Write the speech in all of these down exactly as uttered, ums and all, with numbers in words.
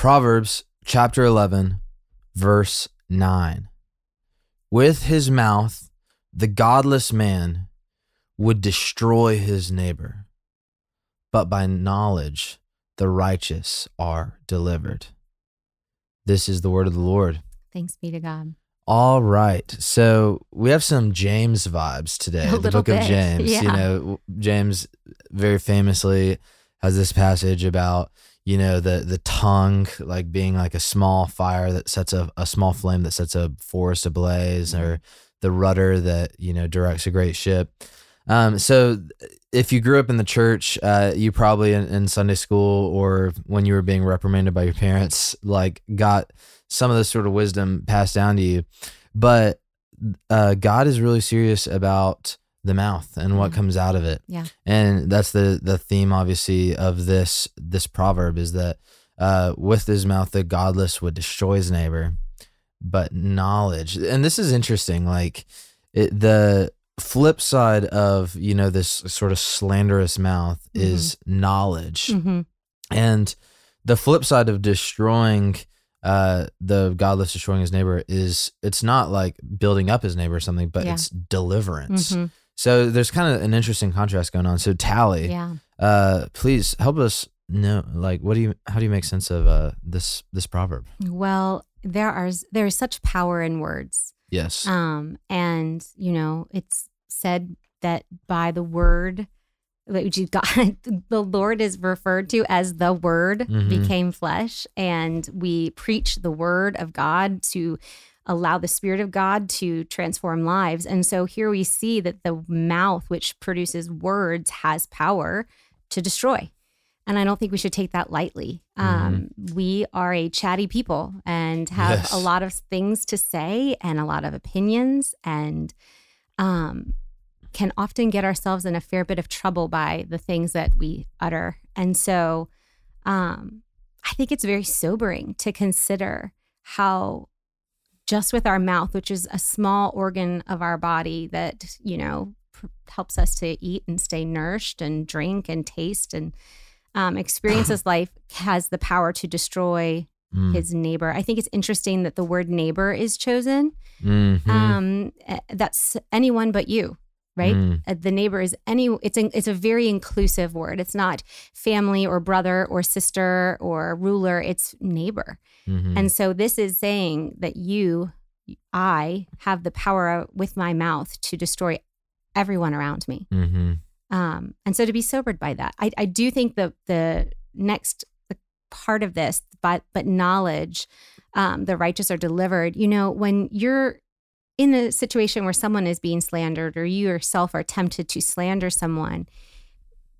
Proverbs chapter eleven, verse nine. With his mouth, the godless man would destroy his neighbor, but by knowledge, the righteous are delivered. This is the word of the Lord. Thanks be to God. All right. So we have some James vibes today, a the book bit. of James. Yeah. You know, James very famously has this passage about, you know, the the tongue like being like a small fire that sets a, a small flame that sets a forest ablaze, mm-hmm. or the rudder that, you know, directs a great ship. Um, so if you grew up in the church, uh, you probably in, in Sunday school or when you were being reprimanded by your parents, like got some of this sort of wisdom passed down to you. But uh, God is really serious about the mouth and what mm-hmm. comes out of it. Yeah. And that's the the theme, obviously, of this this proverb is that uh, with his mouth, the godless would destroy his neighbor, but knowledge. And this is interesting, like it, the flip side of, you know, this sort of slanderous mouth mm-hmm. is knowledge. Mm-hmm. And the flip side of destroying uh, the godless destroying his neighbor is it's not like building up his neighbor or something, but yeah. it's deliverance. Mm-hmm. So there's kind of an interesting contrast going on. So Tally, yeah. uh, please help us know, like, what do you, how do you make sense of uh, this this proverb? Well, there are there is such power in words. Yes. Um, and you know, it's said that by the word, which you got, the Lord is referred to as the Word mm-hmm. became flesh, and we preach the Word of God to allow the Spirit of God to transform lives. And so here we see that the mouth, which produces words, has power to destroy. And I don't think we should take that lightly. Um, mm-hmm. We are a chatty people and have yes. a lot of things to say and a lot of opinions, and um, can often get ourselves in a fair bit of trouble by the things that we utter. And so um, I think it's very sobering to consider how just with our mouth, which is a small organ of our body that, you know, pr- helps us to eat and stay nourished and drink and taste and um, experience this life, has the power to destroy mm. his neighbor. I think it's interesting that the word neighbor is chosen. Mm-hmm. Um, that's anyone but you, right? Mm. Uh, the neighbor is any, it's a, it's a very inclusive word. It's not family or brother or sister or ruler, it's neighbor. Mm-hmm. And so this is saying that you, I have the power with my mouth to destroy everyone around me. Mm-hmm. Um, and so to be sobered by that, I, I do think the, the next part of this, but, but knowledge, um, the righteous are delivered. You know, when you're in a situation where someone is being slandered or you yourself are tempted to slander someone,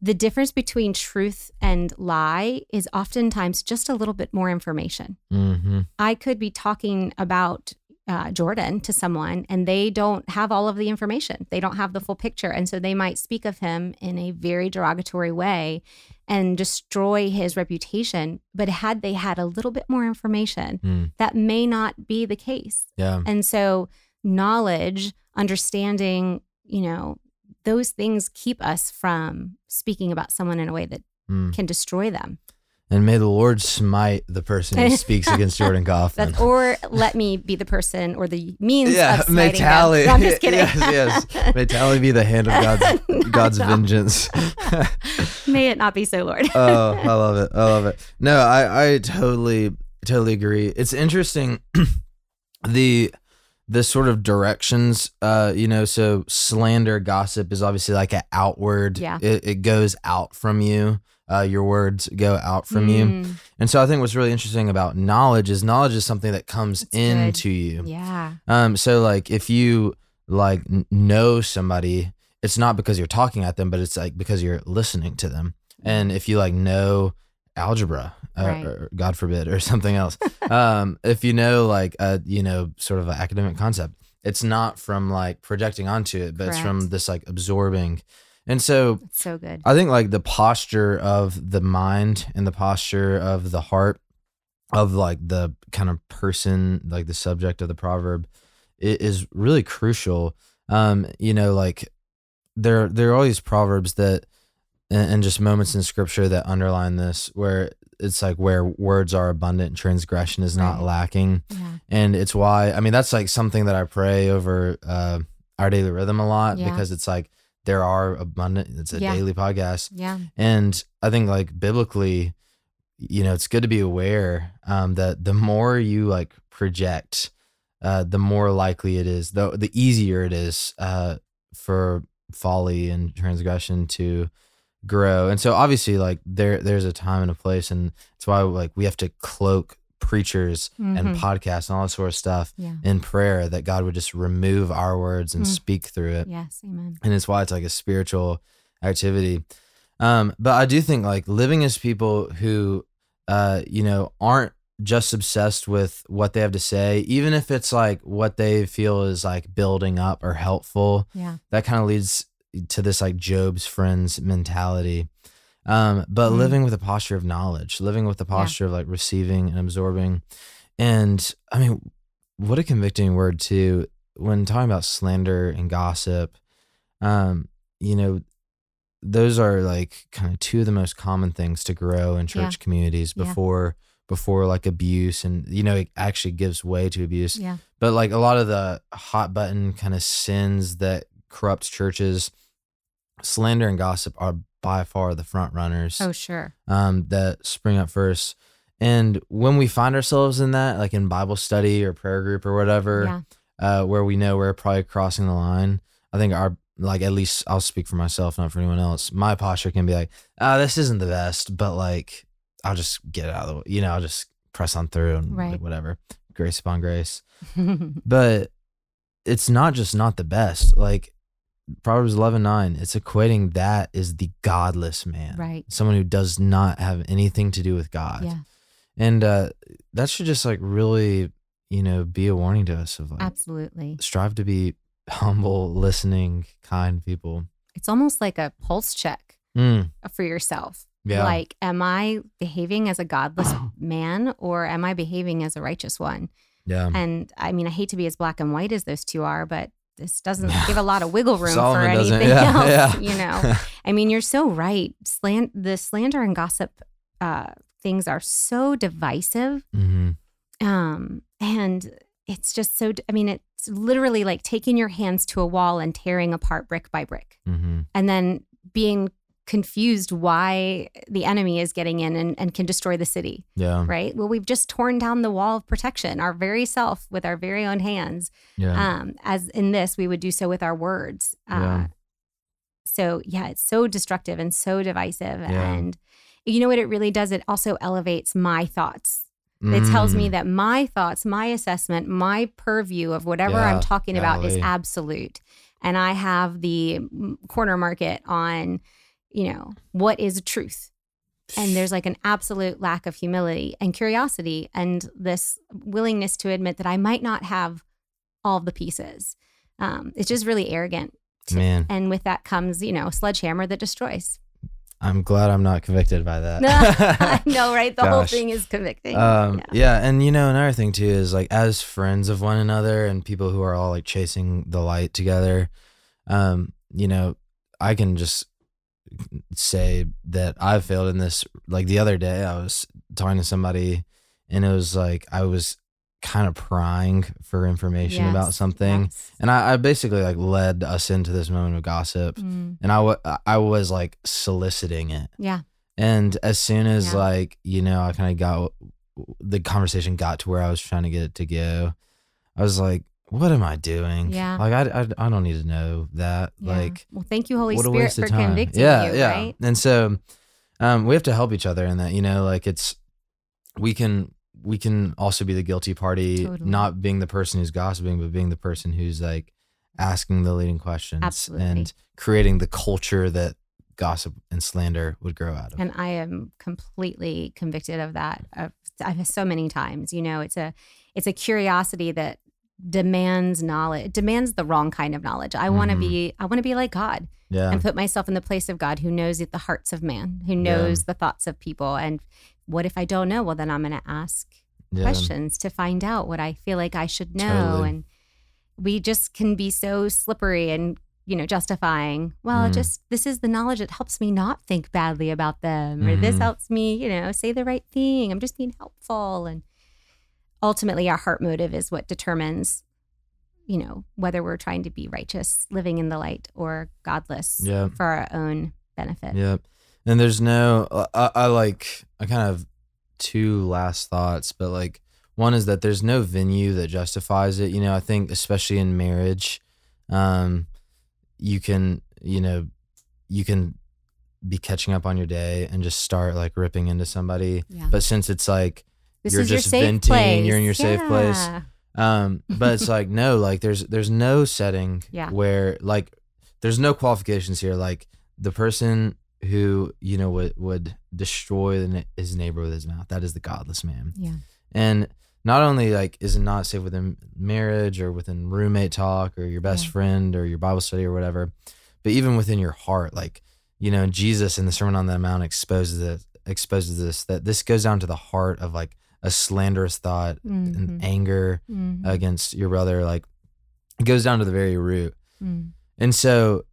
the difference between truth and lie is oftentimes just a little bit more information. Mm-hmm. I could be talking about uh, Jordan to someone and they don't have all of the information. They don't have the full picture. And so they might speak of him in a very derogatory way and destroy his reputation. But had they had a little bit more information, mm. that may not be the case. Yeah. And so knowledge, understanding, you know, those things keep us from speaking about someone in a way that mm. can destroy them. And may the Lord smite the person who speaks against Jordan Goff. Or let me be the person or the means yeah, of smiting may Tally, them. No, I'm just kidding. Yes, yes. May Tally be the hand of God's, God's vengeance. May it not be so, Lord. Oh, I love it. I love it. No, I, I totally, totally agree. It's interesting. the... This sort of directions, uh, you know, so slander, gossip is obviously like an outward, yeah. it, it goes out from you. Uh, your words go out from mm. you. And so I think what's really interesting about knowledge is knowledge is something that comes That's into good. you. Yeah. Um. So like if you like know somebody, it's not because you're talking at them, but it's like because you're listening to them. And if you like know algebra, uh, right. or God forbid, or something else. um, if you know, like, a, you know, sort of an academic concept, it's not from like projecting onto it, but Correct. it's from this like absorbing. And so, it's so good. I think like the posture of the mind and the posture of the heart of like the kind of person, like the subject of the proverb, it is really crucial. Um, you know, like there there are all these proverbs that and, and just moments in scripture that underline this, where it's like where words are abundant, transgression is not right. lacking. Yeah. And it's why, I mean, that's like something that I pray over uh, our daily rhythm a lot, yeah. because it's like there are abundant, it's a yeah. daily podcast. Yeah. And I think like biblically, you know, it's good to be aware um, that the more you like project, uh, the more likely it is, the, the easier it is uh, for folly and transgression to grow. And so obviously like there there's a time and a place, and it's why like we have to cloak preachers mm-hmm. and podcasts and all that sort of stuff yeah. in prayer, that God would just remove our words and mm. speak through it. Yes, amen. And it's why it's like a spiritual activity. Um, but I do think like living as people who, uh, you know, aren't just obsessed with what they have to say, even if it's like what they feel is like building up or helpful, yeah. that kind of leads to this like Job's friends mentality. Um, but mm. living with a posture of knowledge, living with the posture yeah. of like receiving and absorbing. And I mean, what a convicting word too, when talking about slander and gossip, um, you know, those are like kind of two of the most common things to grow in church yeah. communities before, yeah. before like abuse, and, you know, it actually gives way to abuse, yeah. but like a lot of the hot button kind of sins that corrupt churches, slander and gossip are by far the front runners. Oh, sure. Um, that spring up first. And when we find ourselves in that, like in Bible study or prayer group or whatever, yeah. uh, where we know we're probably crossing the line, I think our, like, at least I'll speak for myself, not for anyone else, my posture can be like, ah, oh, this isn't the best, but like, I'll just get out of the way, you know, I'll just press on through and right. whatever, grace upon grace. But it's not just not the best. Like, Proverbs eleven nine, it's equating that is the godless man, right? Someone who does not have anything to do with God. Yeah. And uh, that should just like really, you know, be a warning to us of like, absolutely strive to be humble, listening, kind people. It's almost like a pulse check mm. for yourself. Yeah. Like, am I behaving as a godless man, or am I behaving as a righteous one? Yeah. And I mean, I hate to be as black and white as those two are, but this doesn't give a lot of wiggle room Solomon for anything yeah, else, yeah. you know. I mean, you're so right. Slant, the slander and gossip uh, things are so divisive. Mm-hmm. Um, and it's just so, I mean, it's literally like taking your hands to a wall and tearing apart brick by brick. Mm-hmm. And then being confused why the enemy is getting in and, and can destroy the city, yeah. right? Well, we've just torn down the wall of protection, our very self, with our very own hands. Yeah. Um, as in this, we would do so with our words. Uh, yeah. So yeah, it's so destructive and so divisive. Yeah. And you know what it really does? It also elevates my thoughts. Mm. It tells me that my thoughts, my assessment, my purview of whatever yeah, I'm talking golly. about is absolute. And I have the corner market on, you know, what is truth? And there's like an absolute lack of humility and curiosity and this willingness to admit that I might not have all the pieces. Um, it's just really arrogant. To, Man. And with that comes, you know, a sledgehammer that destroys. I'm glad I'm not convicted by that. I know, right? The Gosh. whole thing is convicting. Um, yeah. yeah. And, you know, another thing too is like as friends of one another and people who are all like chasing the light together, um, you know, I can just say that I failed in this. Like the other day I was talking to somebody and it was like I was kind of prying for information yes, about something yes. and I, I basically like led us into this moment of gossip mm. and I, w- I was like soliciting it yeah and as soon as yeah. like, you know, I kind of got the conversation got to where I was trying to get it to go, I was like, what am I doing? Yeah. Like, I, I, I don't need to know that. Yeah. Like, well, thank you, Holy Spirit, for time. convicting yeah, you, yeah. right? And so um, we have to help each other in that, you know, like it's, we can, we can also be the guilty party, totally. not being the person who's gossiping, but being the person who's like asking the leading questions Absolutely. and creating the culture that gossip and slander would grow out of. And I am completely convicted of that. I've, I've so many times, you know, it's a, it's a curiosity that demands knowledge, demands the wrong kind of knowledge. I want to mm. be, I want to be like God yeah. and put myself in the place of God, who knows the hearts of man, who knows yeah. the thoughts of people. And what if I don't know? Well, then I'm going to ask yeah. questions to find out what I feel like I should know. Totally. And we just can be so slippery and you know, justifying, well, mm. just this is the knowledge that helps me not think badly about them, or mm. this helps me, you know, say the right thing. I'm just being helpful. And ultimately, our heart motive is what determines, you know, whether we're trying to be righteous, living in the light, or godless yeah. for our own benefit. Yeah. And there's no, I, I like, I kind of have two last thoughts, but like, one is that there's no venue that justifies it. You know, I think especially in marriage, um, you can, you know, you can be catching up on your day and just start like ripping into somebody. Yeah. But since it's like, this you're just your venting, place. You're in your yeah. safe place. Um, but it's like, no, like there's, there's no setting yeah. where like, there's no qualifications here. Like the person who, you know, would, would destroy his neighbor with his mouth, that is the godless man. Yeah. And not only like is it not safe within marriage or within roommate talk or your best yeah. friend or your Bible study or whatever, but even within your heart, like, you know, Jesus in the Sermon on the Mount exposes it, exposes this, that this goes down to the heart of like a slanderous thought mm-hmm. and anger mm-hmm. against your brother. Like it goes down to the very root. Mm. And so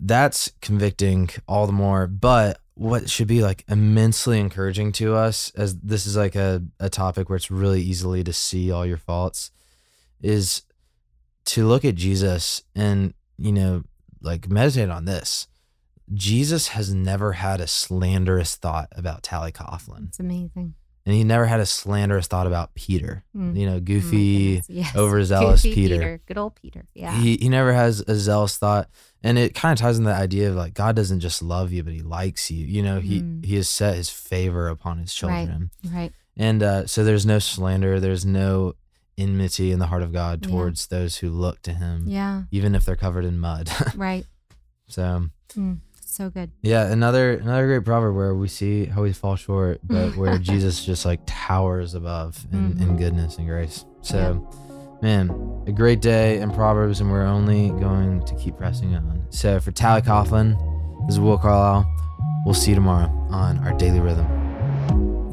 that's convicting all the more, but what should be like immensely encouraging to us, as this is like a, a topic where it's really easily to see all your faults, is to look at Jesus and, you know, like meditate on this. Jesus has never had a slanderous thought about Tally Coughlin. It's amazing. And he never had a slanderous thought about Peter, mm. you know, goofy, oh yes. overzealous goofy Peter. Peter. Good old Peter. Yeah. He, he never has a zealous thought. And it kind of ties into the idea of like, God doesn't just love you, but he likes you. You know, he, mm. he has set his favor upon his children. Right, right. And uh, so there's no slander. There's no enmity in the heart of God towards yeah. those who look to him. Yeah. Even if they're covered in mud. Right. So. Mm, so good. Yeah. Another, another great proverb where we see how we fall short, but where Jesus just like towers above in, mm-hmm. in goodness and grace. So. Yeah. Man, a great day in Proverbs, and we're only going to keep pressing on. So for Tally Coughlin, this is Will Carlisle. We'll see you tomorrow on Our Daily Rhythm.